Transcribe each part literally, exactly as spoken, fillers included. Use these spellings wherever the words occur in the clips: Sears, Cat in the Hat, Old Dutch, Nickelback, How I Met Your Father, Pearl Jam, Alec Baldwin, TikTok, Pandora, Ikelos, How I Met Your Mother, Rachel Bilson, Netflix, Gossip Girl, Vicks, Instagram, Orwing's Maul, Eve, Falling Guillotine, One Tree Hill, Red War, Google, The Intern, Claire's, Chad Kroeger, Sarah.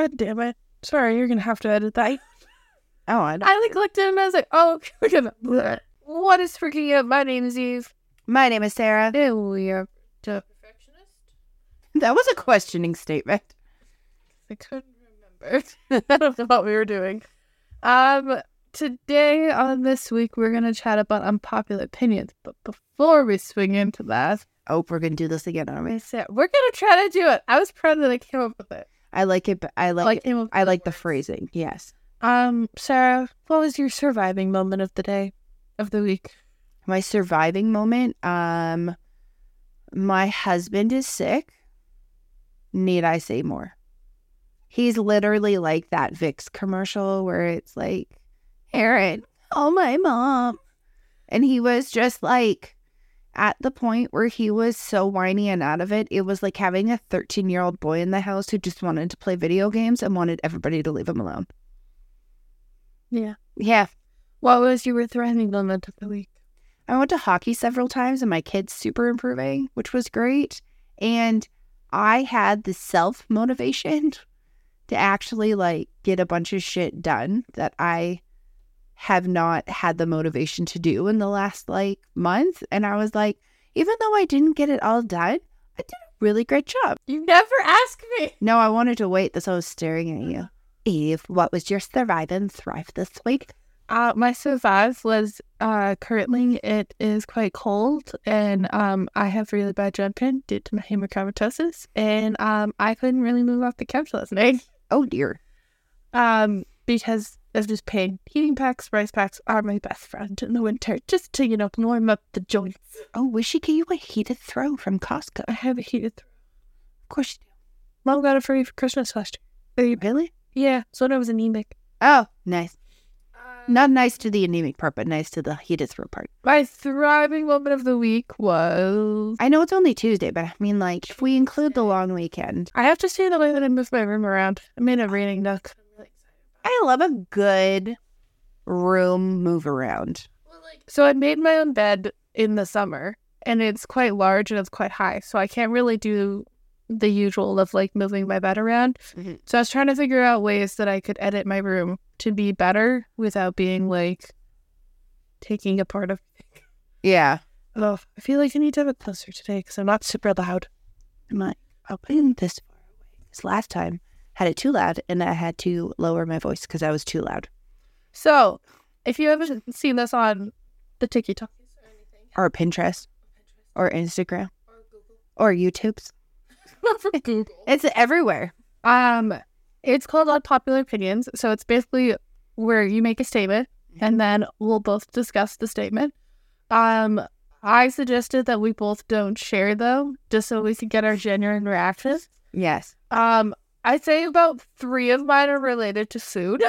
God damn it. Sorry, you're going to have to edit that. Oh, I don't. I like looked at him and I was like, oh, we're going to. What is freaking up? My name is Eve. My name is Sarah. And we are the perfectionist. That was a questioning statement. I couldn't remember. I don't know what we were doing. Um, today on This Week, we're going to chat about unpopular opinions. But before we swing into that. Oh, we're going to do this again, aren't we? We're going to try to do it. I was proud that I came up with it. I like it. But I like, like it. I like the phrasing. Yes. Um, Sarah, what was your surviving moment of the day, of the week? My surviving moment? Um, my husband is sick. Need I say more? He's literally like that Vicks commercial where it's like, Aaron, oh, my mom. And he was just like, at the point where he was so whiny and out of it, it was like having a thirteen-year-old boy in the house who just wanted to play video games and wanted everybody to leave him alone. Yeah. Yeah. What was your thriving moment of the week? I went to hockey several times and my kid's super improving, which was great. And I had the self-motivation to actually like get a bunch of shit done that I have not had the motivation to do in the last like month. And I was like, even though I didn't get it all done, I did a really great job. You never asked me. No, I wanted to wait. That's why I was staring at you. Eve, what was your survive and thrive this week? Uh, my survive was uh, currently it is quite cold and um, I have really bad joint pain due to my hemochromatosis, and um, I couldn't really move off the couch last night. Oh dear. Um, because of just pain. Heating packs, rice packs are my best friend in the winter, just to, you know, warm up the joints. Oh, we should get you a heated throw from Costco. I have a heated throw. Of course you do. Mom got it for me for Christmas last year. Are you really? Yeah, so when I was anemic. Oh, nice. Uh, Not nice to the anemic part, but nice to the heated throw part. My thriving moment of the week was... I know it's only Tuesday, but I mean, like, Tuesday. If we include the long weekend... I have to say the way that I moved my room around. I made a reading nook. I love a good room move around. Well, like, so I made my own bed in the summer, and it's quite large and it's quite high, so I can't really do the usual of like moving my bed around. Mm-hmm. So I was trying to figure out ways that I could edit my room to be better without being like taking apart of. Yeah. Oh, I feel like I need to have it closer today because I'm not super loud. I'm like, I'll put it this far away. Because last time I had it too loud and I had to lower my voice because I was too loud. So if you haven't seen this on the TikTok or anything, or Pinterest, Pinterest or Instagram or Google or YouTube's. It's everywhere. Um, it's called Unpopular Opinions. So it's basically where you make a statement, mm-hmm. and then we'll both discuss the statement. Um, I suggested that we both don't share though, just so we can get our genuine reactions. Yes. Um, I'd say about three of mine are related to food.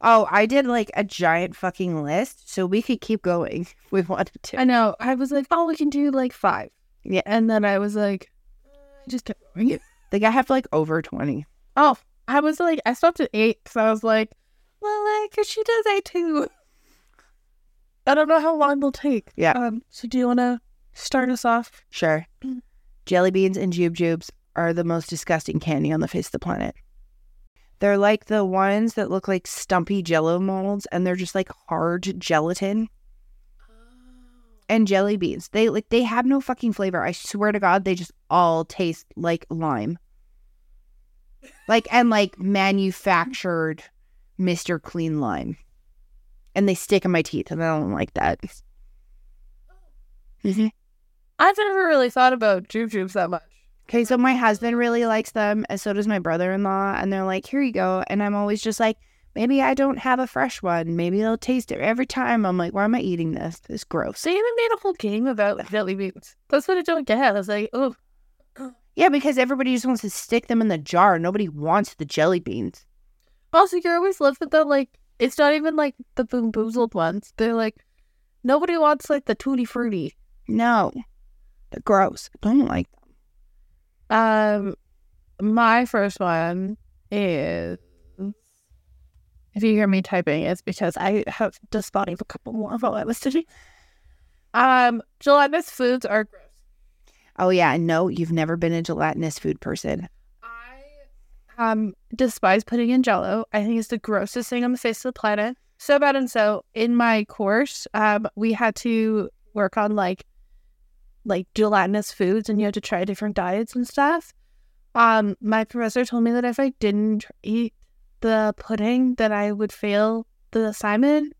Oh, I did like a giant fucking list, so we could keep going if we wanted to. I know. I was like, oh, we can do like five. Yeah, and then I was like. Just kept going. I think I have like over twenty. Oh, I was like, I stopped at eight because I was like, well, like, if she does eight too. I don't know how long it'll take. Yeah. Um. So do you want to start us off? Sure. Mm-hmm. Jelly beans and jujubes are the most disgusting candy on the face of the planet. They're like the ones that look like stumpy Jell-O molds, and they're just like hard gelatin. And jelly beans. They like they have no fucking flavor. I swear to God, they just all taste like lime. Like and like manufactured Mister Clean lime. And they stick in my teeth and I don't like that. Mm-hmm. I've never really thought about jujubes that much. Okay, so my husband really likes them, and so does my brother-in-law, and they're like, here you go. And I'm always just like, maybe I don't have a fresh one. Maybe they'll taste it every time. I'm like, why am I eating this? It's gross. They even made a whole game about jelly beans. That's what I don't get. I was like, oh. Yeah, because everybody just wants to stick them in the jar. Nobody wants the jelly beans. Also, you're always left with the, like, it's not even, like, the boom-boozled ones. They're like, nobody wants, like, the tutti-frutti. No. They're gross. I don't like them. Um, my first one is... If you hear me typing, it's because I have just thought of a couple more while I was sitting. Um, gelatinous foods are gross. Oh, yeah. No, you've never been a gelatinous food person. I um, despise putting in Jell-O. I think it's the grossest thing on the face of the planet. So bad. And so in my course, um, we had to work on like, like gelatinous foods, and you had to try different diets and stuff. Um, my professor told me that if I didn't eat the pudding, that I would fail the assignment.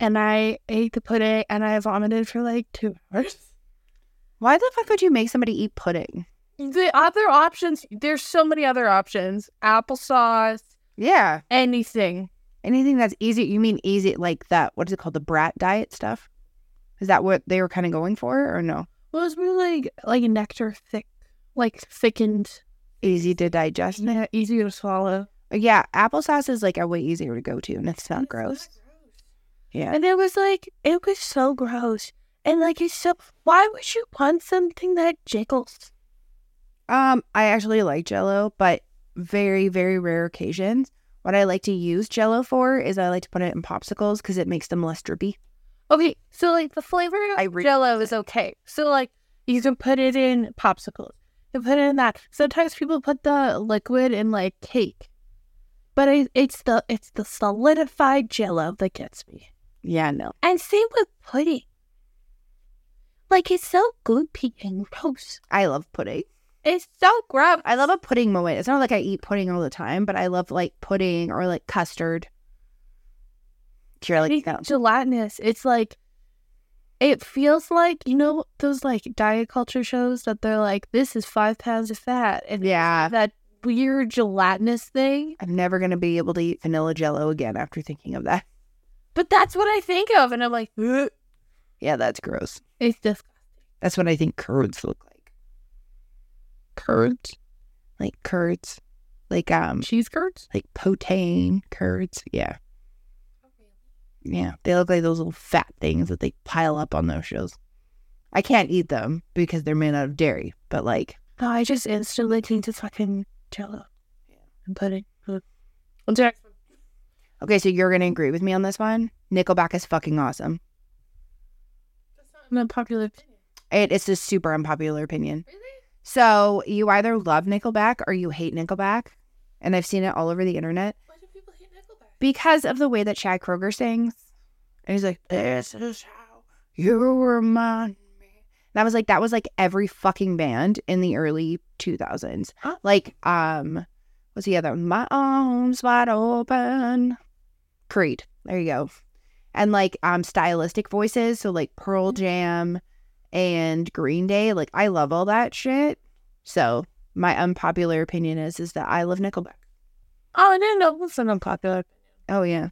And I ate the pudding and I vomited for like two hours. Why the fuck would you make somebody eat pudding? The other options, there's so many other options. Applesauce. Yeah. Anything. Anything that's easy. You mean easy, like that, what is it called? The brat diet stuff? Is that what they were kind of going for, or no? Well, it was really like, like nectar thick, like thickened. Easy to digest. Yeah, easy to swallow. Yeah, applesauce is like a way easier to go to, and it's not it's gross. Not gross. Yeah. And it was like, it was so gross. And like, it's so, why would you want something that jiggles? Um, I actually like Jell-O, but very, very rare occasions. What I like to use Jell-O for is I like to put it in popsicles because it makes them less drippy. Okay, so like the flavor of re- Jell-O is okay. So like you can put it in popsicles. You put it in that. Sometimes people put the liquid in like cake, but it, it's the it's the solidified Jell-O that gets me. Yeah, no. And same with pudding. Like it's so gloopy and gross. I love pudding. It's so gross. I love a pudding moment. It's not like I eat pudding all the time, but I love like pudding or like custard. You're like, it's no. Gelatinous. It's like, it feels like, you know, those like diet culture shows that they're like, this is five pounds of fat. And yeah. That weird gelatinous thing. I'm never going to be able to eat vanilla Jell-O again after thinking of that. But that's what I think of. And I'm like, ugh. Yeah, that's gross. It's disgusting. That's what I think curds look like. Curds, like curds, like um cheese curds, like potain curds. Yeah, okay. Yeah, they look like those little fat things that they pile up on those shows. I can't eat them because they're made out of dairy. But like, oh, I just instantly think to fucking Jell-O. Yeah, and pudding. Okay, so you're gonna agree with me on this one. Nickelback is fucking awesome. That's not an unpopular opinion. It, it's a super unpopular opinion. Really? So you either love Nickelback or you hate Nickelback. And I've seen it all over the internet. Why do people hate Nickelback? Because of the way that Chad Kroeger sings. And he's like, this is how you remind me. That was like, that was like every fucking band in the early two thousands. Huh? Like, um, what's the other one? My arms wide open. Creed. There you go. And like um, stylistic voices. So like Pearl Jam. And Green Day, like, I love all that shit. So, my unpopular opinion is is that I love Nickelback. Oh, I didn't know that's an unpopular opinion. Oh, yeah.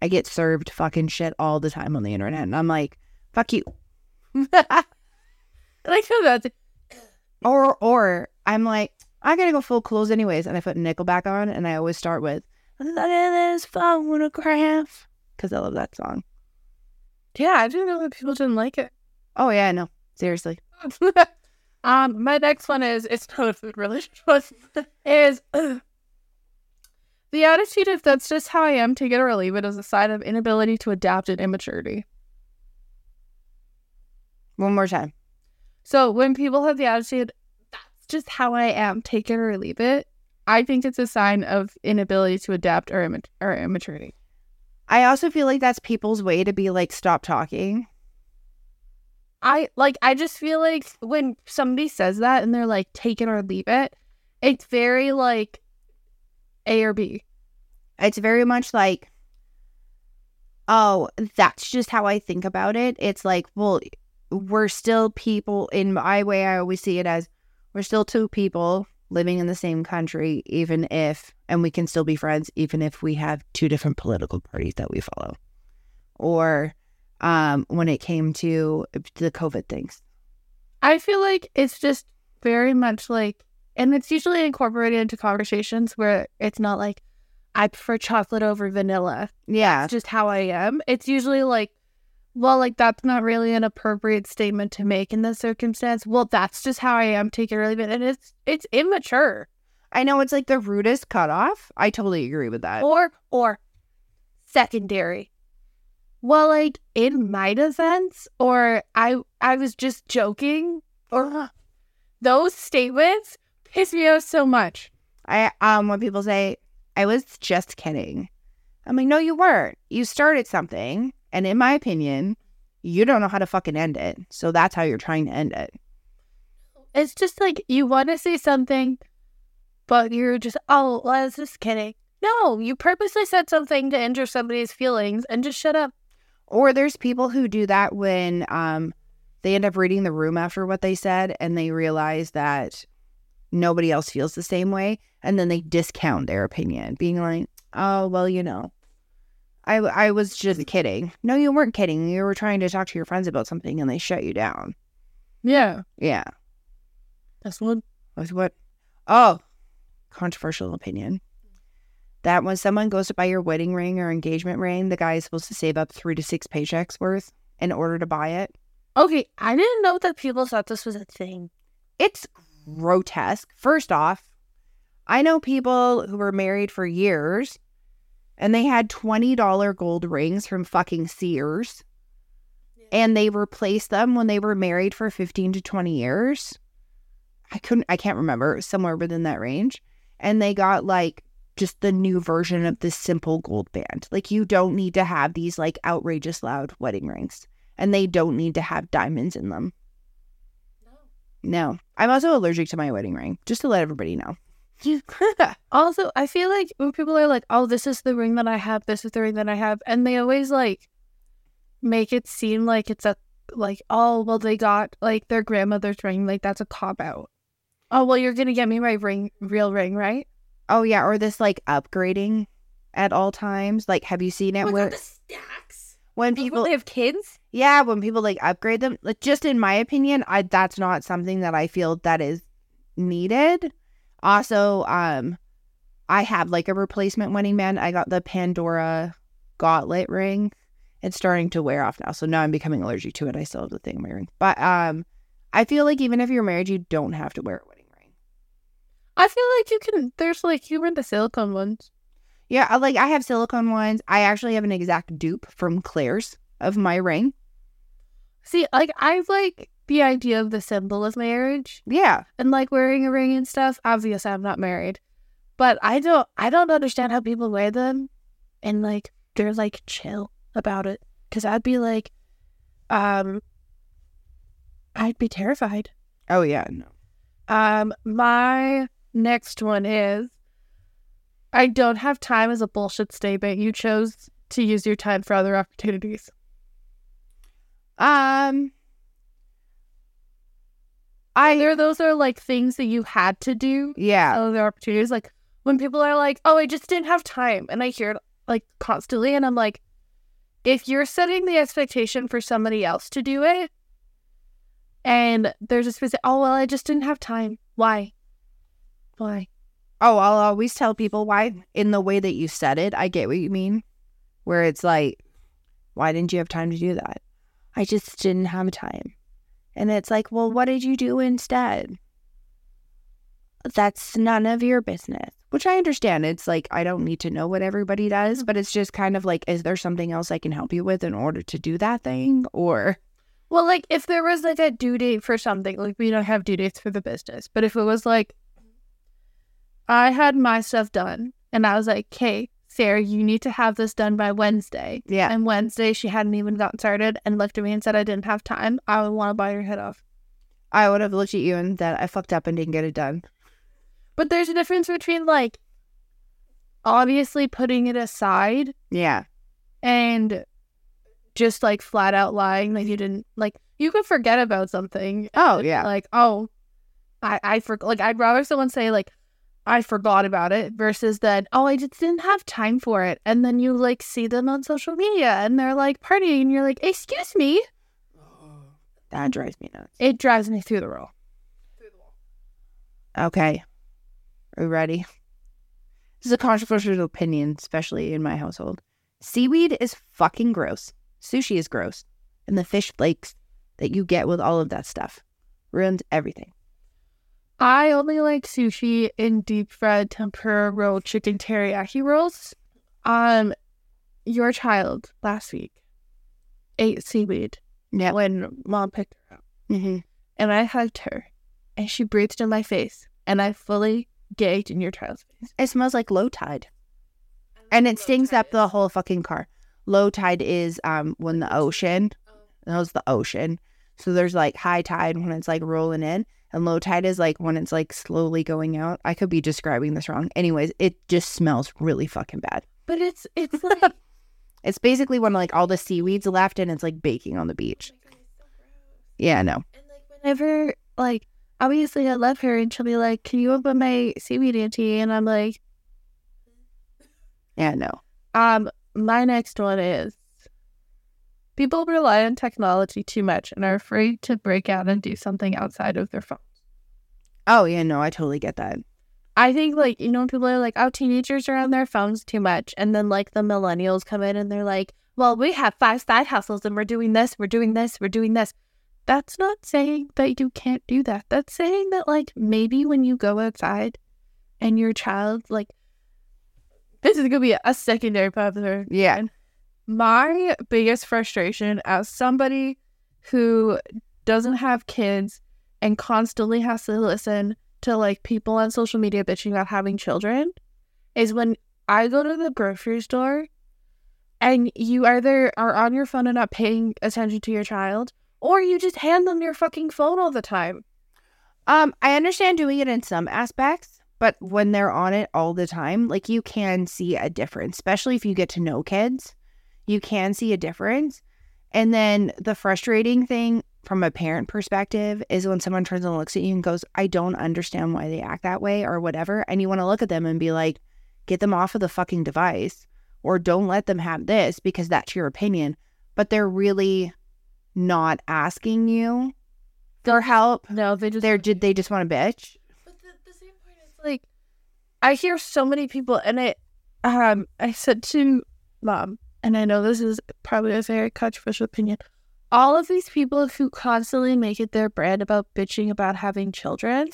I get served fucking shit all the time on the internet, and I'm like, fuck you. I feel that. Or, or, I'm like, I gotta go full clothes anyways, and I put Nickelback on, and I always start with, that is phonograph, because I love that song. Yeah, I didn't know that people didn't like it. Oh, yeah, no. Seriously. um, my next one is, it's not a food related one, is uh, the attitude of that's just how I am, take it or leave it, is a sign of inability to adapt and immaturity. One more time. So when people have the attitude, that's just how I am, take it or leave it, I think it's a sign of inability to adapt or, imma- or immaturity. I also feel like that's people's way to be like, stop talking. I like, I just feel like when somebody says that and they're like, take it or leave it, it's very like A or B. It's very much like, oh, that's just how I think about it. It's like, well, we're still people. In my way, I always see it as we're still two people living in the same country, even if, and we can still be friends, even if we have two different political parties that we follow. Or, Um, when it came to the COVID things. I feel like it's just very much like, and it's usually incorporated into conversations where it's not like, I prefer chocolate over vanilla. Yeah. It's just how I am. It's usually like, well, like that's not really an appropriate statement to make in this circumstance. Well, that's just how I am, take it or leave it. And it's, it's immature. I know, it's like the rudest cutoff. I totally agree with that. Or, or secondary. Well, like, in my defense, or I I was just joking, or those statements piss me off so much. I um when people say, I was just kidding. I'm like, no, you weren't. You started something. And in my opinion, you don't know how to fucking end it. So that's how you're trying to end it. It's just like you want to say something, but you're just, oh, well, I was just kidding. No, you purposely said something to injure somebody's feelings and just shut up. Or there's people who do that when um, they end up reading the room after what they said and they realize that nobody else feels the same way. And then they discount their opinion, being like, oh, well, you know, I, I was just kidding. No, you weren't kidding. You were trying to talk to your friends about something and they shut you down. Yeah. Yeah. That's what? That's what? Oh, controversial opinion. That when someone goes to buy your wedding ring or engagement ring, the guy is supposed to save up three to six paychecks worth in order to buy it. Okay, I didn't know that people thought this was a thing. It's grotesque. First off, I know people who were married for years and they had twenty dollars gold rings from fucking Sears. Yeah. And they replaced them when they were married for fifteen to twenty years. I couldn't, I can't remember. It was somewhere within that range. And they got like just the new version of this simple gold band. Like you don't need to have these like outrageous loud wedding rings. And they don't need to have diamonds in them. No. No. I'm also allergic to my wedding ring. Just to let everybody know. Also, I feel like when people are like, oh, this is the ring that I have, this is the ring that I have, and they always like make it seem like it's a like, oh, well, they got like their grandmother's ring, like that's a cop out. Oh, well, you're gonna get me my ring, real ring, right? Oh yeah, or this like upgrading at all times. Like, have you seen it? Oh, where God, the stacks when people like, when they have kids. Yeah, when people like upgrade them. Like, just in my opinion, I that's not something that I feel that is needed. Also, um, I have like a replacement wedding band. I got the Pandora gauntlet ring. It's starting to wear off now, so now I'm becoming allergic to it. I still have the thing in my ring, but um, I feel like even if you're married, you don't have to wear a wedding ring. I feel like you can. There's like you rent the silicone ones. Yeah, like I have silicone ones. I actually have an exact dupe from Claire's of my ring. See, like I've like. The idea of the symbol of marriage, yeah, and like wearing a ring and stuff. Obviously, I'm not married, but I don't, I don't understand how people wear them, and like they're like chill about it. Because I'd be like, um, I'd be terrified. Oh yeah, no. Um, my next one is, I don't have time as a bullshit statement. You chose to use your time for other opportunities. Um. I hear those are like things that you had to do. Yeah. Other opportunities. Like when people are like, oh, I just didn't have time. And I hear it like constantly. And I'm like, if you're setting the expectation for somebody else to do it and they're just going to say, oh, well, I just didn't have time. Why? Why? Oh, I'll always tell people why in the way that you said it. I get what you mean. Where it's like, why didn't you have time to do that? I just didn't have time. And it's like, well, what did you do instead? That's none of your business, which I understand. It's like, I don't need to know what everybody does, but it's just kind of like, is there something else I can help you with in order to do that thing? Or, well, like if there was like a due date for something, like we don't have due dates for the business, but if it was like, I had my stuff done and I was like, hey, Sarah, you need to have this done by Wednesday. Yeah. And Wednesday, she hadn't even gotten started and looked at me and said, I didn't have time. I would want to bite her head off. I would have looked at you and said, I fucked up and didn't get it done. But there's a difference between, like, obviously putting it aside. Yeah. And just, like, flat out lying that you didn't, like, you could forget about something. Oh, yeah. Like, oh, I, I forgot. Like, I'd rather someone say, like, I forgot about it versus that, oh, I just didn't have time for it. And then you, like, see them on social media and they're, like, partying and you're like, excuse me. That drives me nuts. It drives me through the wall. Through the wall. Okay. Are we ready? This is a controversial opinion, especially in my household. Seaweed is fucking gross. Sushi is gross. And the fish flakes that you get with all of that stuff ruins everything. I only like sushi in deep-fried tempura rolled chicken teriyaki rolls. Um, your child last week ate seaweed yep. when mom picked her up. Mm-hmm. And I hugged her, and she breathed in my face, and I fully get egg in your child's face. It smells like low tide. And it stings up the whole fucking car. Low tide is um when the ocean, that was the ocean. So there's like high tide when it's like rolling in, and low tide is like when it's like slowly going out. I could be describing this wrong. Anyways, it just smells really fucking bad. But it's it's like it's basically when like all the seaweed's left and it's like baking on the beach. Oh my God, it's so gross. Yeah, I know. And like whenever like obviously I love her and she'll be like, "Can you open my seaweed, Auntie?" And I'm like, yeah, no. Um, my next one is people rely on technology too much and are afraid to break out and do something outside of their phone. Oh, yeah, no, I totally get that. I think, like, you know, when people are like, oh, teenagers are on their phones too much. And then, like, the millennials come in and they're like, well, we have five side hustles and we're doing this, we're doing this, we're doing this. That's not saying that you can't do that. That's saying that, like, maybe when you go outside and your child, like, this is going to be a secondary popular. Yeah. One. My biggest frustration as somebody who doesn't have kids and constantly has to listen to, like, people on social media bitching about having children is when I go to the grocery store and you either are on your phone and not paying attention to your child, or you just hand them your fucking phone all the time. Um, I understand doing it in some aspects. But when they're on it all the time, like, you can see a difference, especially if you get to know kids. You can see a difference. And then the frustrating thing from a parent perspective is when someone turns and looks at you and goes, I don't understand why they act that way or whatever. And you want to look at them and be like, get them off of the fucking device, or don't let them have this because that's your opinion. But they're really not asking you for help. No, they just, they're, they just want to bitch. Like, I hear so many people, and I, um, I said to Mom, and I know this is probably a very controversial opinion, all of these people who constantly make it their brand about bitching about having children,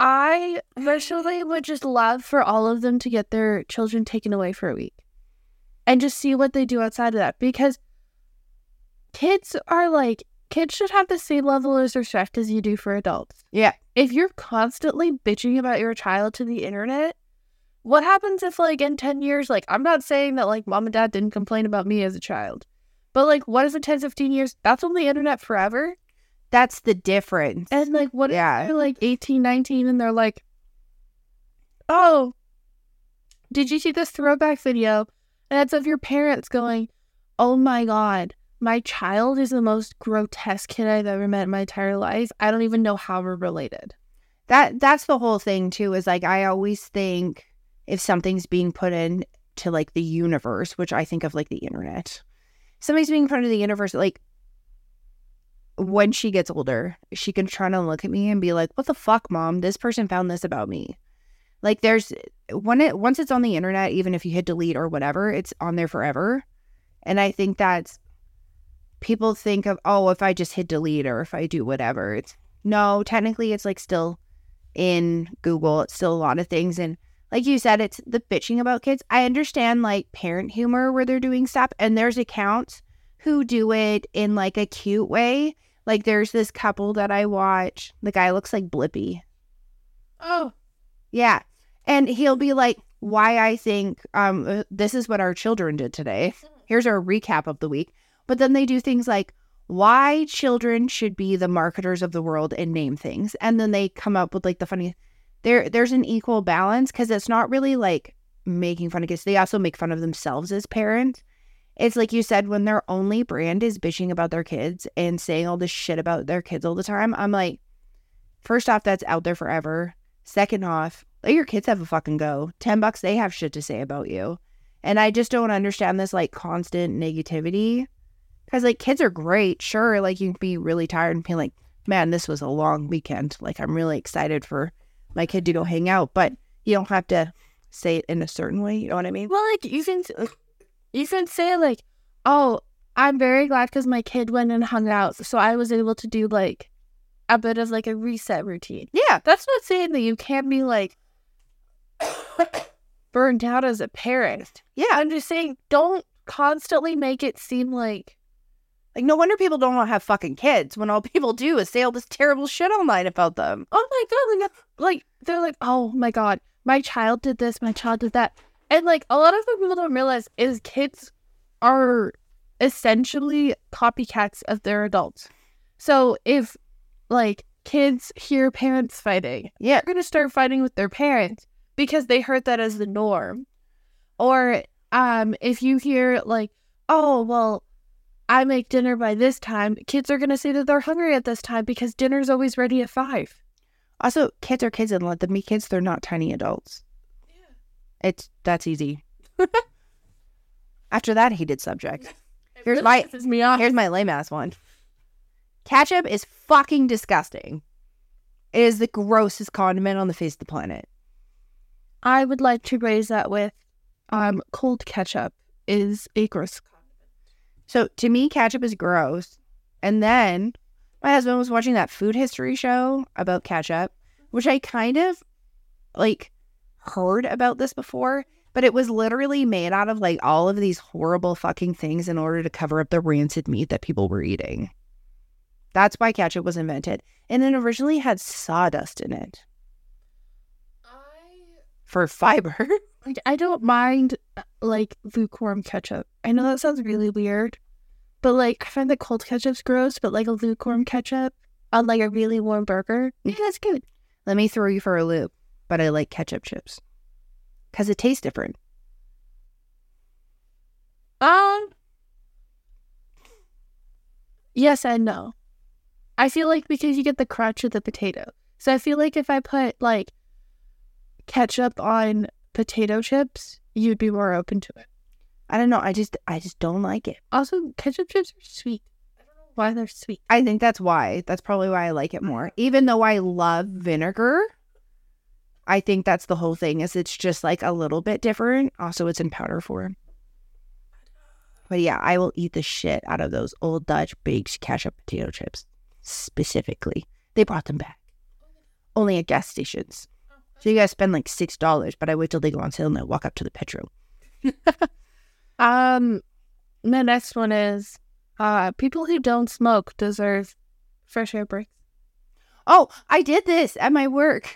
I literally would just love for all of them to get their children taken away for a week and just see what they do outside of that, because kids are like, kids should have the same level of respect as you do for adults. Yeah. If you're constantly bitching about your child to the internet, what happens if, like, in ten years, like, I'm not saying that, like, Mom and Dad didn't complain about me as a child, but, like, what if in ten, fifteen years, that's on the internet forever? That's the difference. And, like, what yeah. if they're, like, eighteen, nineteen, and they're like, oh, did you see this throwback video? And it's of your parents going, oh my God, my child is the most grotesque kid I've ever met in my entire life. I don't even know how we're related. That That's the whole thing, too, is, like, I always think if something's being put into, like, the universe, which I think of, like, the internet. Something's being put into the universe, like, when she gets older, she can try to look at me and be like, what the fuck, Mom? This person found this about me. Like, there's, when it once it's on the internet, even if you hit delete or whatever, it's on there forever. And I think that's, people think of, oh, if I just hit delete or if I do whatever. It's no, technically it's like still in Google. It's still a lot of things. And like you said, it's the bitching about kids. I understand, like, parent humor where they're doing stuff. And there's accounts who do it in, like, a cute way. Like, there's this couple that I watch. The guy looks like Blippi. Oh. Yeah. And he'll be like, why I think um this is what our children did today. Here's our recap of the week. But then they do things like why children should be the marketers of the world and name things. And then they come up with, like, the funny. There, There's an equal balance because it's not really, like, making fun of kids. They also make fun of themselves as parents. It's like you said, when their only brand is bitching about their kids and saying all this shit about their kids all the time. I'm like, first off, that's out there forever. Second off, let your kids have a fucking go. Ten bucks, they have shit to say about you. And I just don't understand this, like, constant negativity. Because, like, kids are great, sure, like, you can be really tired and be like, man, this was a long weekend. Like, I'm really excited for my kid to go hang out. But you don't have to say it in a certain way, you know what I mean? Well, like, you can, you can say, like, oh, I'm very glad because my kid went and hung out. So I was able to do, like, a bit of, like, a reset routine. Yeah. That's not saying that you can't be, like, burned out as a parent. Yeah. I'm just saying, don't constantly make it seem like Like, no wonder people don't have fucking kids when all people do is say all this terrible shit online about them. Oh my god, like, they're like, oh my god, my child did this, my child did that. And, like, a lot of people don't realize is kids are essentially copycats of their adults. So if, like, kids hear parents fighting, yeah, they're going to start fighting with their parents because they heard that as the norm. Or um, if you hear, like, oh, well, I make dinner by this time, kids are going to say that they're hungry at this time because dinner's always ready at five. Also, kids are kids and let them be kids. They're not tiny adults. Yeah. It's, that's easy. After that hated subject. Here's my, here's my lame ass one. Ketchup is fucking disgusting. It is the grossest condiment on the face of the planet. I would like to raise that with um, cold ketchup is a gross condiment. So to me, ketchup is gross. And then my husband was watching that food history show about ketchup, which I kind of like heard about this before. But it was literally made out of, like, all of these horrible fucking things in order to cover up the rancid meat that people were eating. That's why ketchup was invented. And it originally had sawdust in it. I... For fiber. I don't mind, like, lukewarm ketchup. I know that sounds really weird. But, like, I find that cold ketchup's gross, but, like, a lukewarm ketchup on, like, a really warm burger, yeah, that's good. Let me throw you for a loop. But I like ketchup chips. Because it tastes different. Um. Yes and no. I feel like because you get the crunch of the potato. So I feel like if I put, like, ketchup on potato chips, you'd be more open to it. I don't know. I just, I just don't like it. Also, ketchup chips are sweet. I don't know why they're sweet. I think that's why. That's probably why I like it more. Even though I love vinegar. I think that's the whole thing, is it's just, like, a little bit different. Also, it's in powder form. But, yeah, I will eat the shit out of those Old Dutch baked ketchup potato chips, specifically. They brought them back. Only at gas stations. So you guys spend, like, six dollars, but I wait till they go on sale and I walk up to the Petro. um, the next one is uh, people who don't smoke deserve fresh air breaks. Oh, I did this at my work.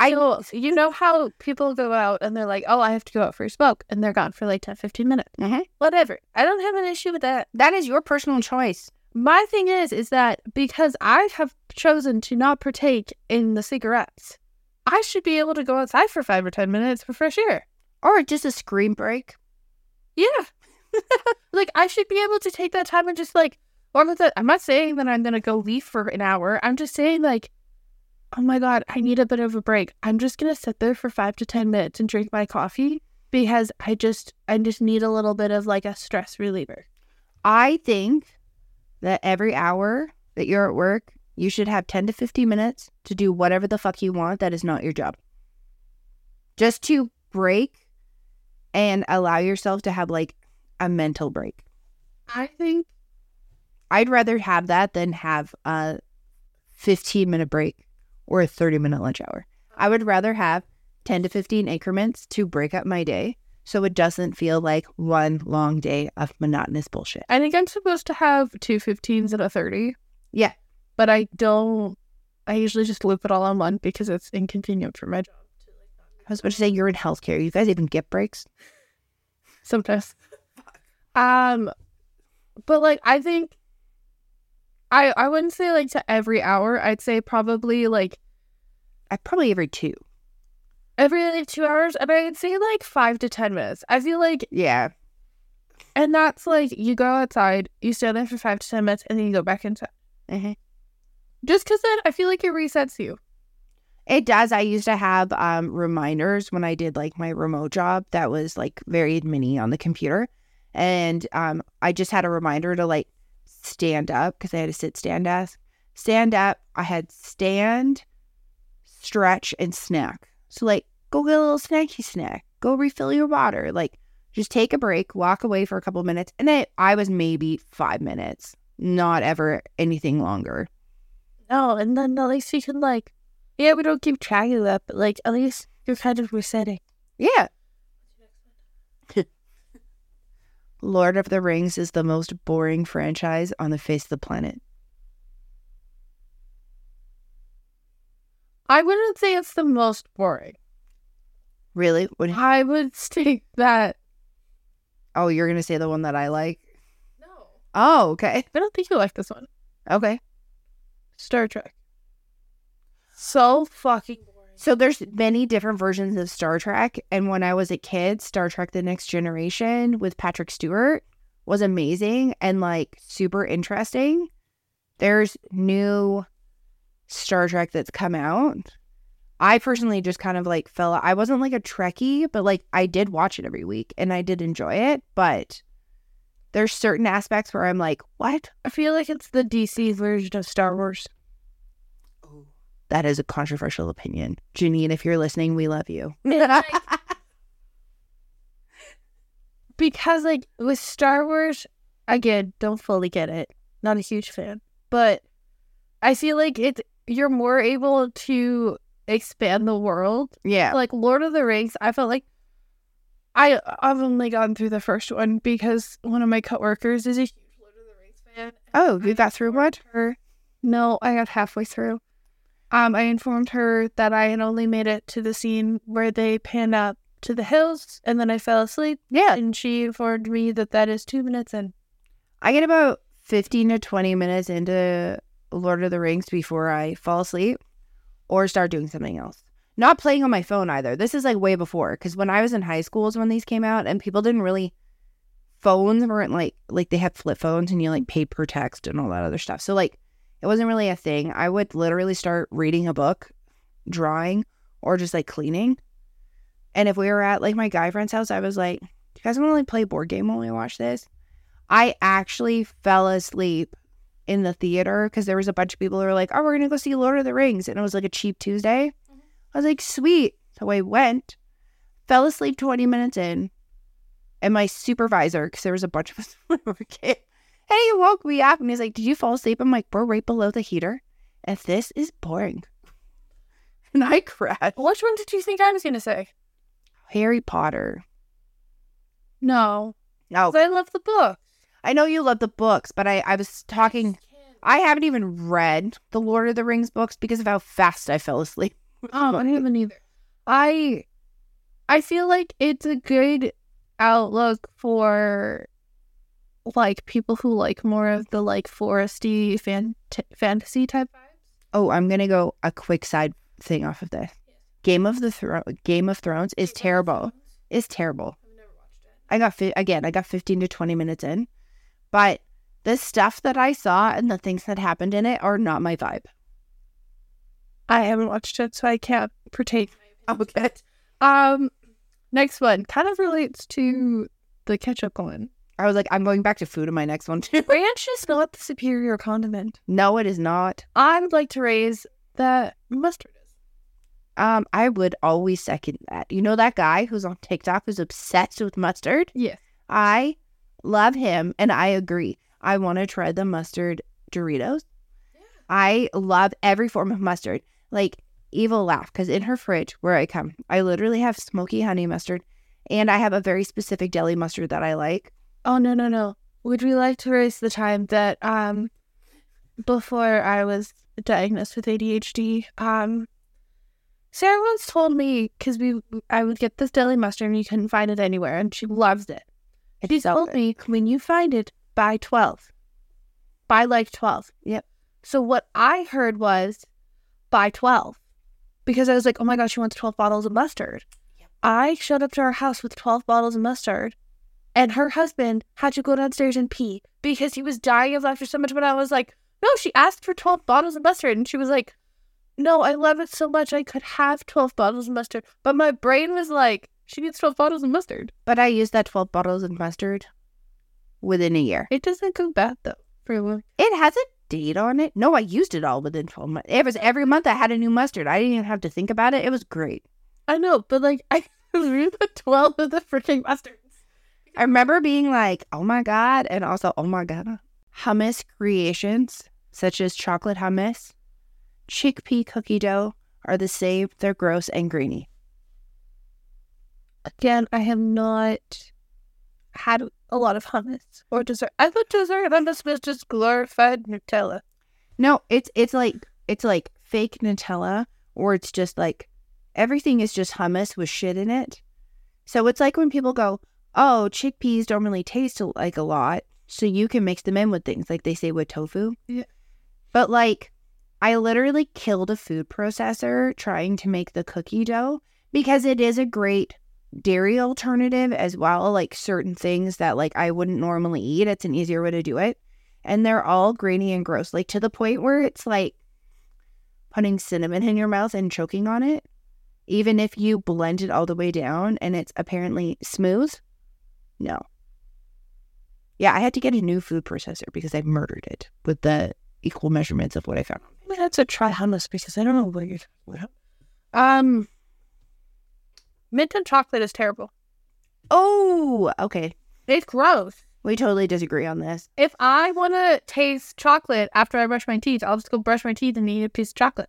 So, I you know how people go out and they're like, oh, I have to go out for a smoke, and they're gone for like ten, fifteen minutes. Mm-hmm. Whatever. I don't have an issue with that. That is your personal choice. My thing is, is that because I have chosen to not partake in the cigarettes, I should be able to go outside for five or ten minutes for fresh air. Or just a screen break. Yeah. Like, I should be able to take that time and just like, well, I'm not saying that I'm going to go leave for an hour. I'm just saying, like, oh my god, I need a bit of a break. I'm just going to sit there for five to ten minutes and drink my coffee because I just I just need a little bit of like a stress reliever. I think that every hour that you're at work, you should have ten to fifteen minutes to do whatever the fuck you want that is not your job. Just to break and allow yourself to have like a mental break. I think I'd rather have that than have a fifteen minute break. Or a thirty minute lunch hour. I would rather have ten to fifteen increments to break up my day so it doesn't feel like one long day of monotonous bullshit. I think I'm supposed to have two fifteens and a thirty. Yeah. But I don't, I usually just loop it all on one because it's inconvenient for my job. I was about to say, you're in healthcare. You guys even get breaks? Sometimes. Um, but like, I think I, I wouldn't say, like, to every hour. I'd say probably, like... I probably every two. Every, like, two hours. And I'd say, like, five to ten minutes. I feel like... Yeah. And that's, like, you go outside, you stand there for five to ten minutes, and then you go back inside. Mm-hmm. Just because then I feel like it resets you. It does. I used to have um, reminders when I did, like, my remote job that was, like, very mini on the computer. And um, I just had a reminder to, like... stand up, because I had a sit stand desk. Stand up. I had stand, stretch, and snack. So like, go get a little snacky snack. Go refill your water. Like, just take a break, walk away for a couple minutes, and then I was maybe five minutes. Not ever anything longer. No, and then at least you can like, yeah, we don't keep track of that, but like at least you're kind of resetting. Yeah. Lord of the Rings is the most boring franchise on the face of the planet. I wouldn't say it's the most boring. Really? What do you- I would say that... Oh, you're going to say the one that I like? No. Oh, okay. I don't think you like this one. Okay. Star Trek. So fucking boring. So there's many different versions of Star Trek. And when I was a kid, Star Trek The Next Generation with Patrick Stewart was amazing and like super interesting. There's new Star Trek that's come out. I personally just kind of like fell out. I wasn't like a Trekkie, but like I did watch it every week and I did enjoy it. But there's certain aspects where I'm like, what? I feel like it's the D C version of Star Wars. Ooh, that is a controversial opinion. Janine, if you're listening, we love you. Like, because like with Star Wars, again, don't fully get it. Not a huge fan. But I feel like it's, you're more able to expand the world. Yeah. Like Lord of the Rings, I felt like I, I've only gone through the first one because one of my coworkers is a huge Lord of the Rings fan. Oh, you got through what? Her. No, I got halfway through. Um, I informed her that I had only made it to the scene where they pan up to the hills and then I fell asleep. Yeah. And she informed me that that is two minutes in. I get about fifteen to twenty minutes into Lord of the Rings before I fall asleep or start doing something else. Not playing on my phone either. This is like way before, because when I was in high school is when these came out and people didn't really, phones weren't like, like they had flip phones and you like paid per text and all that other stuff. So like it wasn't really a thing. I would literally start reading a book, drawing, or just like cleaning. And if we were at like my guy friend's house, I was like, do you guys want to like play board game while we watch this? I actually fell asleep in the theater because there was a bunch of people who were like, oh, we're gonna go see Lord of the Rings, and it was like a cheap Tuesday. Mm-hmm. I was like, sweet. So I went, fell asleep twenty minutes in, and my supervisor, because there was a bunch of us when we were kids, and he woke me up and he's like, did you fall asleep? I'm like, we're right below the heater and this is boring. And I cried. Which one did you think I was gonna say? Harry Potter. No. No. Because I love the book. I know you love the books, but I, I was talking... I haven't even read the Lord of the Rings books because of how fast I fell asleep. Oh, I haven't either. I, I feel like it's a good outlook for, like, people who like more of the, like, foresty fan t- fantasy type vibes. Oh, I'm going to go a quick side thing off of this. Yeah. Game of the Thro- Game of Thrones is terrible. It's terrible. I've never watched it. I got fi- again, I got fifteen to twenty minutes in. But the stuff that I saw and the things that happened in it are not my vibe. I haven't watched it, so I can't partake. Okay. Um, next one kind of relates to the ketchup one. I was like, I'm going back to food in my next one too. Ranch is not the superior condiment. No, it is not. I would like to raise that mustard is. Um, I would always second that. You know that guy who's on TikTok who's obsessed with mustard? Yes. I... love him, and I agree. I want to try the mustard Doritos. Yeah. I love every form of mustard. Like, evil laugh, because in her fridge where I come, I literally have smoky honey mustard, and I have a very specific deli mustard that I like. Oh, no, no, no. Would we like to raise the time that um, before I was diagnosed with A D H D, um, Sarah once told me, because we I would get this deli mustard, and you couldn't find it anywhere, and she loves it. She told me, when you find it, buy twelve. Buy like twelve. Yep. So what I heard was, buy twelve. Because I was like, oh my gosh, she wants twelve bottles of mustard. Yep. I showed up to her house with twelve bottles of mustard. And her husband had to go downstairs and pee. Because he was dying of laughter so much. But I was like, no, she asked for twelve bottles of mustard. And she was like, no, I love it so much. I could have twelve bottles of mustard. But my brain was like, she needs twelve bottles of mustard. But I used that twelve bottles of mustard within a year. It doesn't go bad, though. For it has a date on it. No, I used it all within twelve months. It was every month I had a new mustard. I didn't even have to think about it. It was great. I know, but like, I read the twelve of the freaking mustards. I remember being like, oh my God. And also, oh my God. Hummus creations, such as chocolate hummus, chickpea cookie dough, are the same. They're gross and greeny. Again, I have not had a lot of hummus or dessert. I thought dessert hummus was just glorified Nutella. No, it's it's like it's like fake Nutella, or it's just like everything is just hummus with shit in it. So it's like when people go, oh, chickpeas don't really taste like a lot, so you can mix them in with things, like they say with tofu. Yeah. But like, I literally killed a food processor trying to make the cookie dough, because it is a great dairy alternative as well, like certain things that like I wouldn't normally eat. It's an easier way to do it. And they're all grainy and gross, like to the point where it's like putting cinnamon in your mouth and choking on it, even if you blend it all the way down and it's apparently smooth. No. Yeah, I had to get a new food processor because I murdered it with the equal measurements of what I found. I'm going to try hummus because I don't know what you're talking about. Um, mint and chocolate is terrible. Oh, okay. It's gross. We totally disagree on this. If I want to taste chocolate after I brush my teeth, I'll just go brush my teeth and eat a piece of chocolate.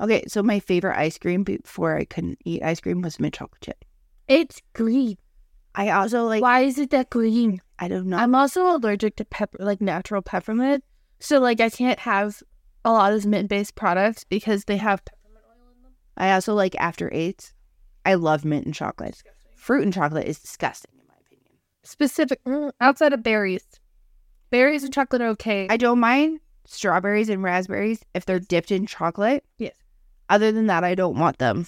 Okay, so my favorite ice cream before I couldn't eat ice cream was mint chocolate chip. It's green. I also like... Why is it that green? I don't know. I'm also allergic to pepper, like natural peppermint. So like I can't have a lot of mint-based products because they have peppermint oil in them. I also like after eights. I love mint and chocolate. Disgusting. Fruit and chocolate is disgusting in my opinion. Specific, outside of berries. Berries and chocolate are okay. I don't mind strawberries and raspberries if they're dipped in chocolate. Yes. Other than that, I don't want them.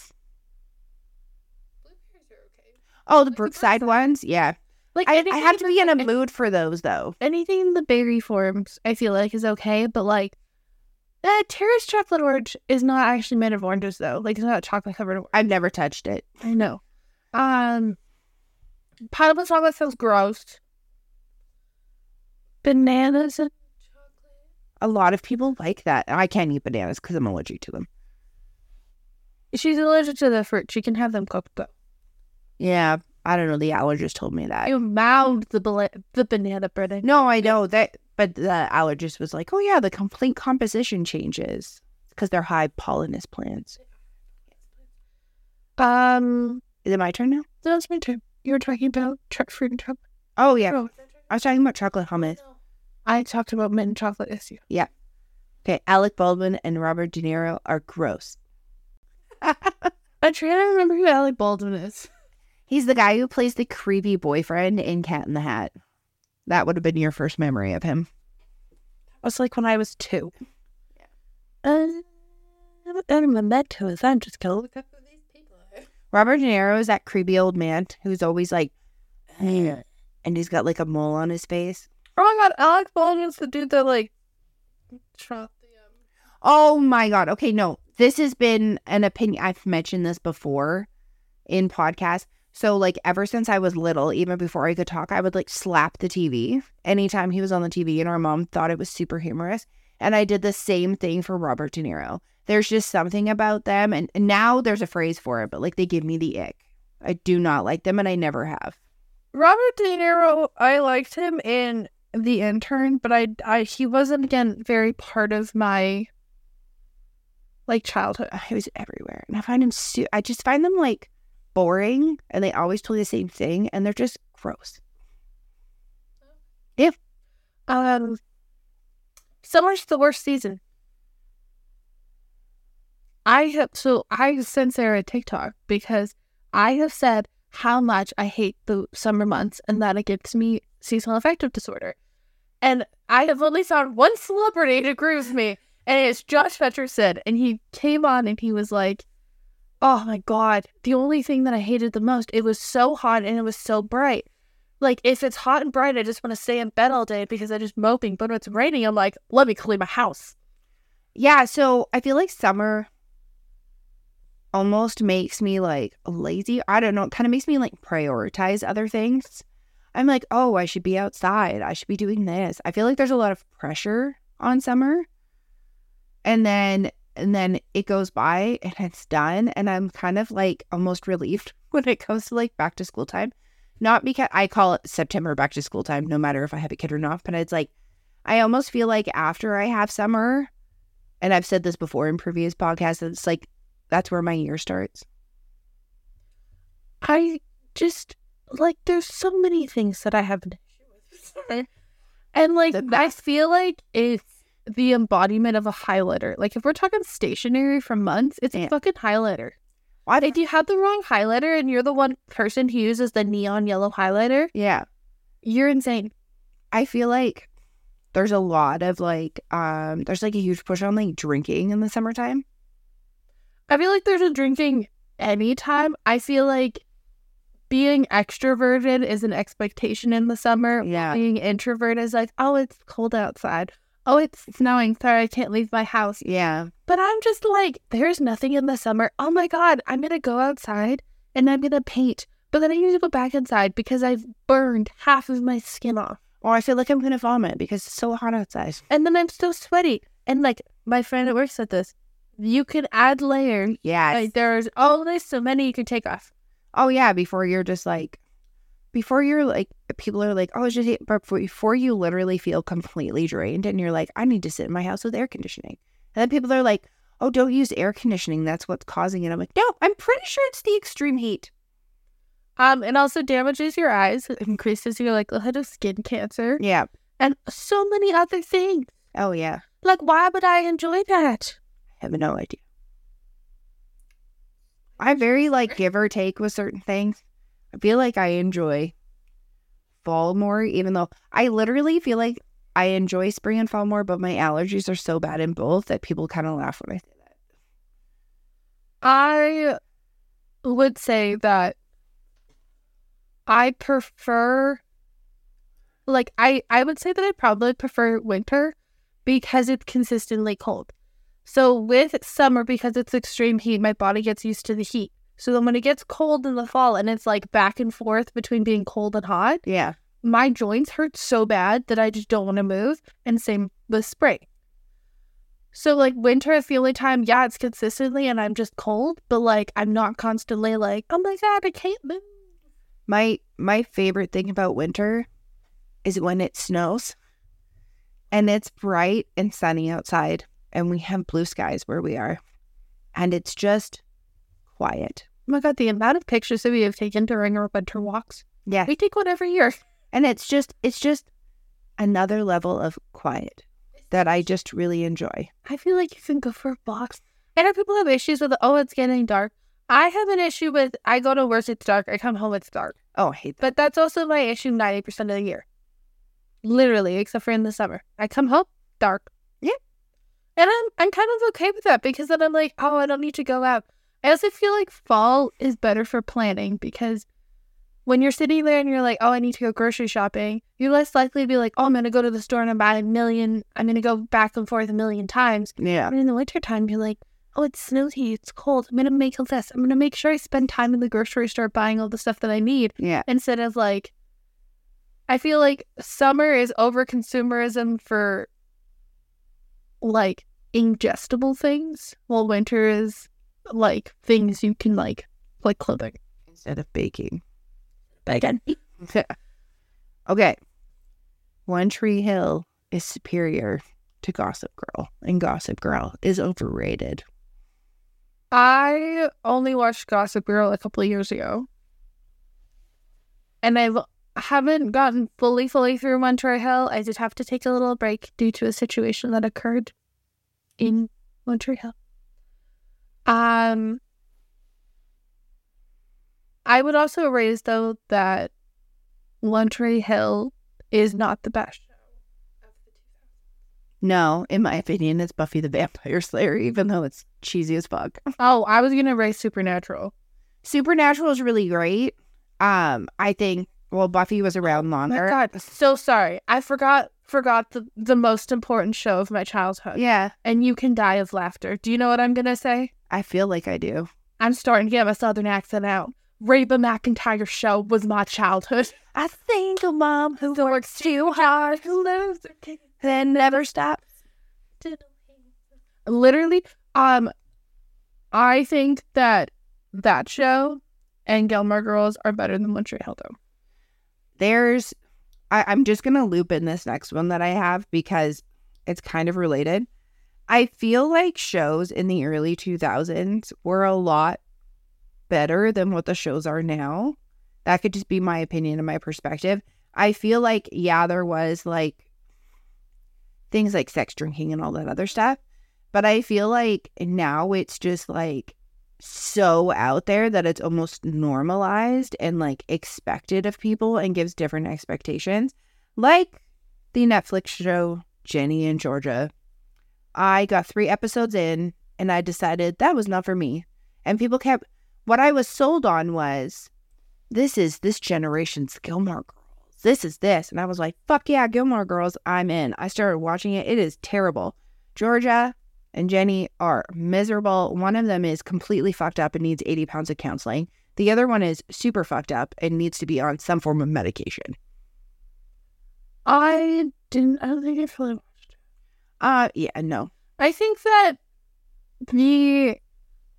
Blueberries are okay. Oh, the like Brookside the ones? Yeah. Like I, I have to be in a mood for those, though. Anything in the berry forms, I feel like, is okay. But, like, uh, Terrace chocolate orange is not actually made of oranges, though. Like, it's not chocolate-covered orange. I've never touched it. I know. Um, pineapple chocolate feels gross. Bananas and chocolate. A lot of people like that. I can't eat bananas because I'm allergic to them. She's allergic to the fruit. She can have them cooked, though. Yeah, I don't know. The allergist told me that. You mound the bala- the banana bread. No, I know that, but the allergist was like, "Oh yeah, the complete composition changes because they're high pollinous plants." Um, is it my turn now? No, it's my turn. You were talking about tr- fruit and chocolate. Oh yeah, oh. I was talking about chocolate hummus. I talked about mint and chocolate issue. Yeah. Okay, Alec Baldwin and Robert De Niro are gross. I'm trying to remember who Alec Baldwin is. He's the guy who plays the creepy boyfriend in Cat in the Hat. That would have been your first memory of him. That was like when I was two. Yeah. Uh, I don't know that too. I'm just gonna look up who these people are. Robert De Niro is that creepy old man who's always like, and he's got like a mole on his face. Oh my god, Alec Baldwin's the dude that like. Oh my god. Okay, no, this has been an opinion. I've mentioned this before in podcasts. So, like, ever since I was little, even before I could talk, I would, like, slap the T V anytime he was on the T V, and our mom thought it was super humorous. And I did the same thing for Robert De Niro. There's just something about them, and now there's a phrase for it, but, like, they give me the ick. I do not like them, and I never have. Robert De Niro, I liked him in The Intern, but I, I he wasn't, again, very part of my, like, childhood. He was everywhere, and I find him, su- I just find them, like, boring, and they always tell you the same thing, and they're just gross. Yeah. Um, summer's the worst season. I have so I sent Sarah a TikTok because I have said how much I hate the summer months and that it gives me seasonal affective disorder, and I have only found one celebrity to agree with me, and it's Josh Hutcherson, and he came on and he was like, oh my god, the only thing that I hated the most, it was so hot and it was so bright. Like, if it's hot and bright, I just want to stay in bed all day because I'm just moping. But when it's raining, I'm like, let me clean my house. Yeah, so I feel like summer almost makes me, like, lazy. I don't know. It kind of makes me, like, prioritize other things. I'm like, oh, I should be outside. I should be doing this. I feel like there's a lot of pressure on summer. And then... And then it goes by and it's done. And I'm kind of like almost relieved when it comes to like back to school time. Not because I call it September back to school time, no matter if I have a kid or not. But it's like, I almost feel like after I have summer, and I've said this before in previous podcasts, it's like, that's where my year starts. I just like, there's so many things that I have an issue Sorry. And like, I feel like it's the embodiment of a highlighter. Like, if we're talking stationery for months, it's yeah. a fucking highlighter. Why did you have the wrong highlighter and you're the one person who uses the neon yellow highlighter? Yeah. You're insane. I feel like there's a lot of like, um, there's like a huge push on like drinking in the summertime. I feel like there's a drinking anytime. I feel like being extroverted is an expectation in the summer. Yeah. Being introverted is like, oh, it's cold outside. Oh, it's snowing. Sorry, I can't leave my house. Yeah. But I'm just like, there's nothing in the summer. Oh my God, I'm going to go outside and I'm going to paint. But then I need to go back inside because I've burned half of my skin off. Or I feel like I'm going to vomit because it's so hot outside. And then I'm still sweaty. And like my friend that works at this, you can add layers. Yeah. Like, there's always so many you can take off. Oh, yeah. Before you're just like, before you're like, people are like, oh, it's just, but before you literally feel completely drained and you're like, I need to sit in my house with air conditioning. And then people are like, oh, don't use air conditioning. That's what's causing it. I'm like, no, I'm pretty sure it's the extreme heat. Um, it also damages your eyes. It increases your likelihood of skin cancer. Yeah. And so many other things. Oh, yeah. Like, why would I enjoy that? I have no idea. I'm very, like, give or take with certain things. I feel like I enjoy fall more, even though I literally feel like I enjoy spring and fall more, but my allergies are so bad in both that people kind of laugh when I say that. I would say that I prefer, like, I, I would say that I probably prefer winter because it's consistently cold. So with summer, because it's extreme heat, my body gets used to the heat. So then when it gets cold in the fall and it's like back and forth between being cold and hot, yeah, my joints hurt so bad that I just don't want to move. And same with spring. So like winter, I feel like time, yeah, it's consistently and I'm just cold, but like I'm not constantly like, oh my God, I can't move. My my favorite thing about winter is when it snows and it's bright and sunny outside and we have blue skies where we are and it's just quiet. Oh my God, the amount of pictures that we have taken during our winter walks. Yeah. We take one every year. And it's just, it's just another level of quiet that I just really enjoy. I feel like you can go for walks. I know people have issues with, oh, it's getting dark. I have an issue with, I go to work, it's dark. I come home, it's dark. Oh, I hate that. But that's also my issue ninety percent of the year. Literally, except for in the summer. I come home, dark. Yeah. And I'm, I'm kind of okay with that because then I'm like, oh, I don't need to go out. I also feel like fall is better for planning because when you're sitting there and you're like, oh, I need to go grocery shopping, you're less likely to be like, oh, I'm going to go to the store and I'm buy a million, I'm going to go back and forth a million times. Yeah. And in the wintertime, you're like, oh, it's snowy, it's cold, I'm going to make a list. I'm going to make sure I spend time in the grocery store buying all the stuff that I need. Yeah. Instead of like, I feel like summer is over-consumerism for like ingestible things while winter is like things you can like, like clothing instead of baking. Bacon. Okay. One Tree Hill is superior to Gossip Girl, and Gossip Girl is overrated. I only watched Gossip Girl a couple of years ago, and I haven't gotten fully, fully through One Tree Hill. I did have to take a little break due to a situation that occurred in One Tree Hill. Um, I would also raise, though, that One Tree Hill is not the best show of the two thousands. No, in my opinion, it's Buffy the Vampire Slayer, even though it's cheesy as fuck. Oh, I was going to raise Supernatural. Supernatural is really great. Um, I think, well, Buffy was around longer. Oh my God, so sorry. I forgot forgot the, the most important show of my childhood. Yeah. And You Can Die of Laughter. Do you know what I'm going to say? I feel like I do. I'm starting to get my southern accent out. Reba McEntire show was my childhood. A single mom who so works too hard, who loves her kids, then never stops. Literally, um, I think that that show and Gilmore Girls are better than One Tree Hill, though. There's, I, I'm just going to loop in this next one that I have because it's kind of related. I feel like shows in the early two thousands were a lot better than what the shows are now. That could just be my opinion and my perspective. I feel like, yeah, there was like things like sex, drinking, and all that other stuff. But I feel like now it's just like so out there that it's almost normalized and like expected of people and gives different expectations. Like the Netflix show Jenny in Georgia. I got three episodes in and I decided that was not for me. And people kept, what I was sold on was, this is this generation's Gilmore Girls. This is this. And I was like, fuck yeah, Gilmore Girls, I'm in. I started watching it. It is terrible. Georgia and Jenny are miserable. One of them is completely fucked up and needs eighty pounds of counseling. The other one is super fucked up and needs to be on some form of medication. I didn't, I don't think I fully watched it. Uh, yeah, no. I think that the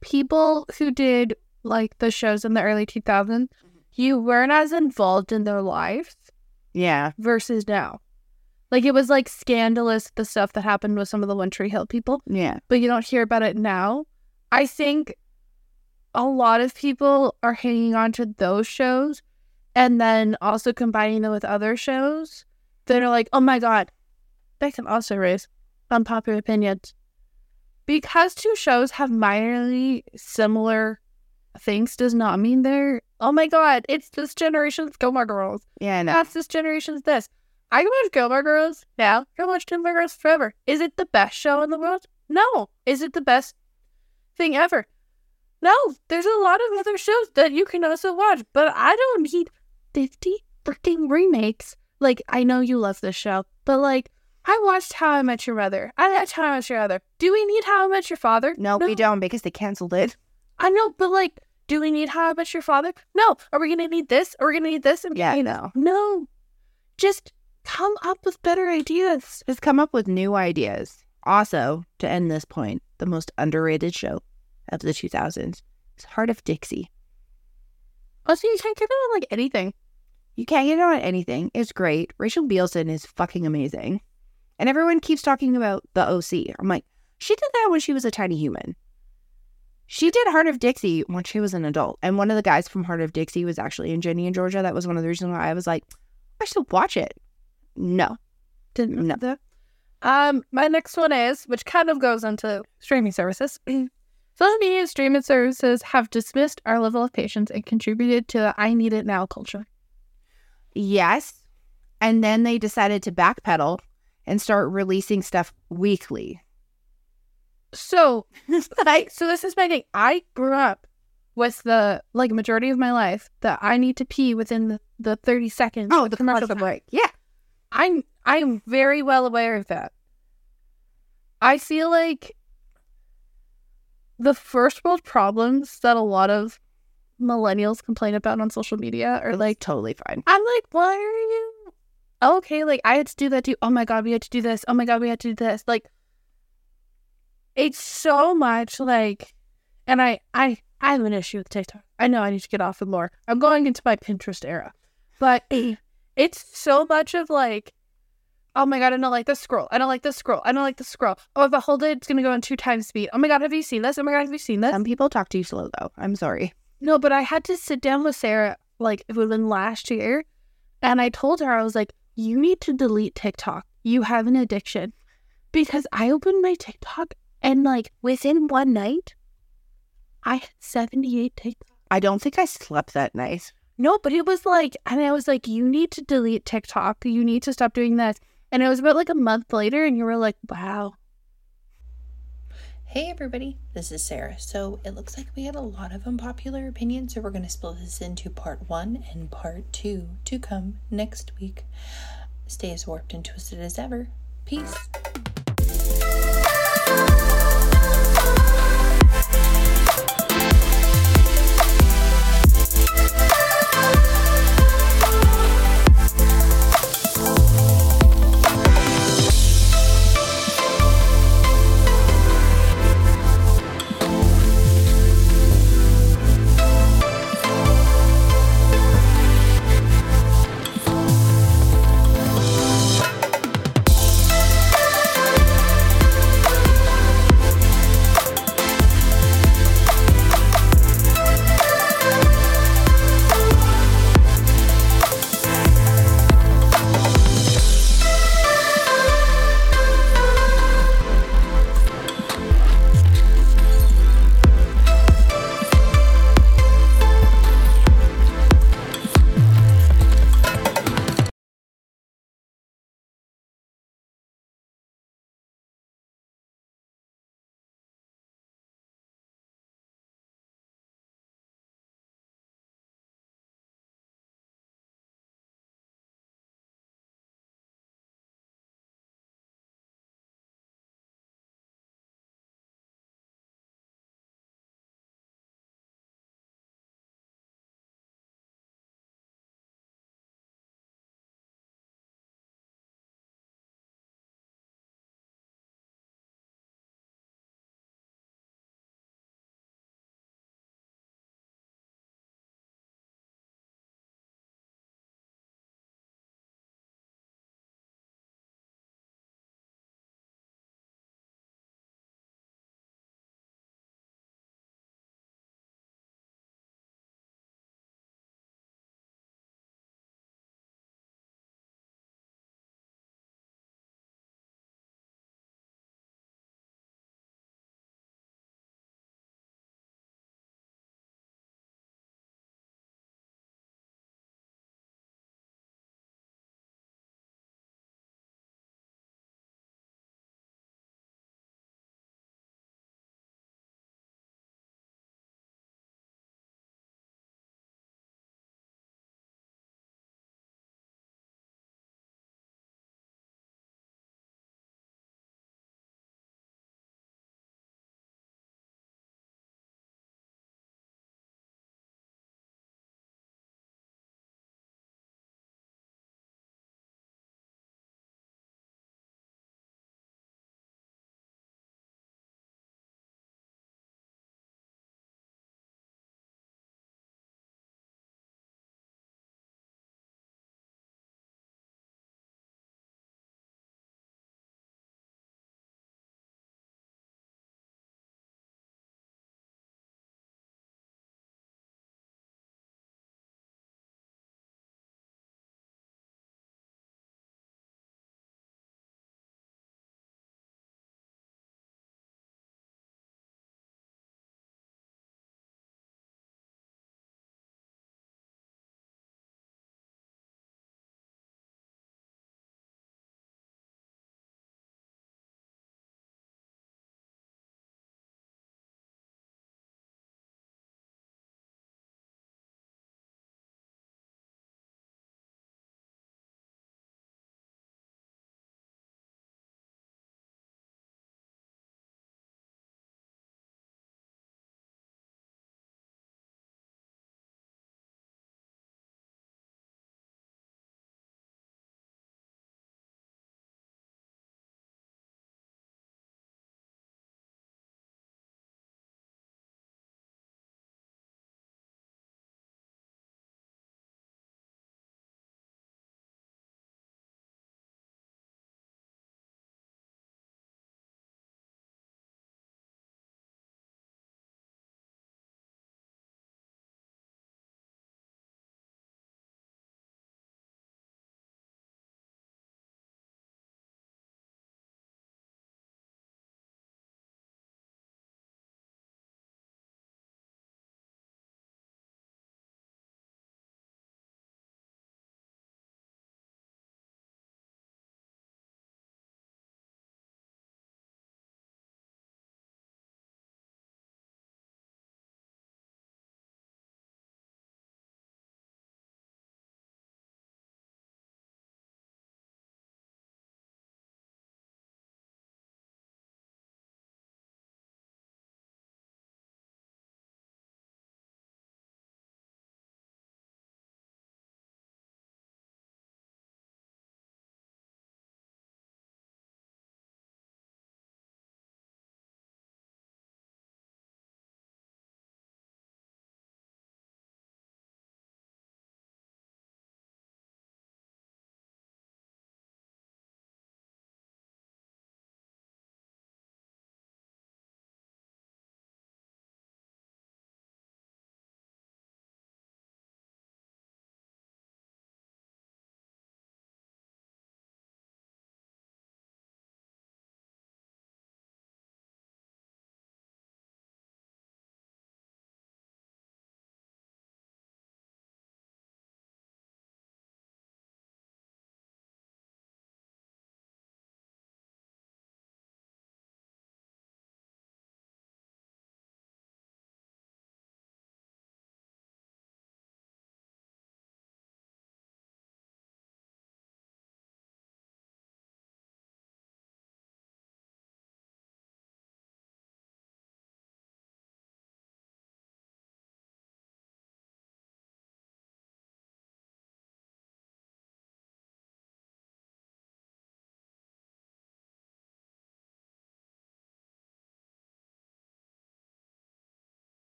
people who did like the shows in the early two thousands, you weren't as involved in their lives. Yeah. Versus now. Like, it was, like, scandalous, the stuff that happened with some of the One Tree Hill people. Yeah. But you don't hear about it now. I think a lot of people are hanging on to those shows and then also combining them with other shows that are like, oh, my God, that can also raise unpopular opinions. Because two shows have minorly similar things does not mean they're, oh, my God, it's this generation's Gilmore Girls. Yeah, I know. That's this generation's this. I can watch Gilmore Girls now. I can watch Gilmore Girls forever. Is it the best show in the world? No. Is it the best thing ever? No. There's a lot of other shows that you can also watch, but I don't need fifty freaking remakes. Like, I know you love this show, but like, I watched How I Met Your Mother. I watched How I Met Your Mother. Do we need How I Met Your Father? No, no, we don't, because they canceled it. I know, but like, do we need How I Met Your Father? No. Are we going to need this? Are we going to need this? Yeah, I know. No. Just come up with better ideas. Just come up with new ideas. Also, to end this point, the most underrated show of the two thousands is Heart of Dixie. Oh, so you can't get it on, like, anything. You can't get it on anything. It's great. Rachel Bilson is fucking amazing. And everyone keeps talking about the O C. I'm like, she did that when she was a tiny human. She did Heart of Dixie when she was an adult. And one of the guys from Heart of Dixie was actually in Jenny in Georgia. That was one of the reasons why I was like, I should watch it. No. Didn't know that. Um, my next one is, which kind of goes into streaming services. Social media streaming services have dismissed our level of patience and contributed to the I need it now culture. Yes. And then they decided to backpedal and start releasing stuff weekly. So, I, so this is my thing. I grew up with the, like, majority of my life that I need to pee within the, the thirty seconds. Oh, the commercial break. Yeah. I'm I'm very well aware of that. I feel like the first world problems that a lot of millennials complain about on social media are, like, totally fine. I'm like, why are you okay? Like, I had to do that too. Oh my God, we had to do this. Oh my God, we had to do this. Like, it's so much like, and I I I have an issue with TikTok. I know I need to get off of more. I'm going into my Pinterest era, but. It's so much of like, oh my God, I don't like this scroll. I don't like this scroll. I don't like this scroll. Oh, if I hold it, it's going to go in two times speed. Oh my God, have you seen this? Oh my God, have you seen this? Some people talk too slow though. I'm sorry. No, but I had to sit down with Sarah, like, it would have been last year. And I told her, I was like, you need to delete TikTok. You have an addiction. Because I opened my TikTok and, like, within one night, I had seventy-eight TikTok. I don't think I slept that night. No, but it was like, and I was like, you need to delete TikTok. You need to stop doing this. And it was about like a month later and you were like, wow. Hey everybody, this is Sarah. So it looks like we had a lot of unpopular opinions. So we're going to split this into part one and part two to come next week. Stay as warped and twisted as ever. Peace.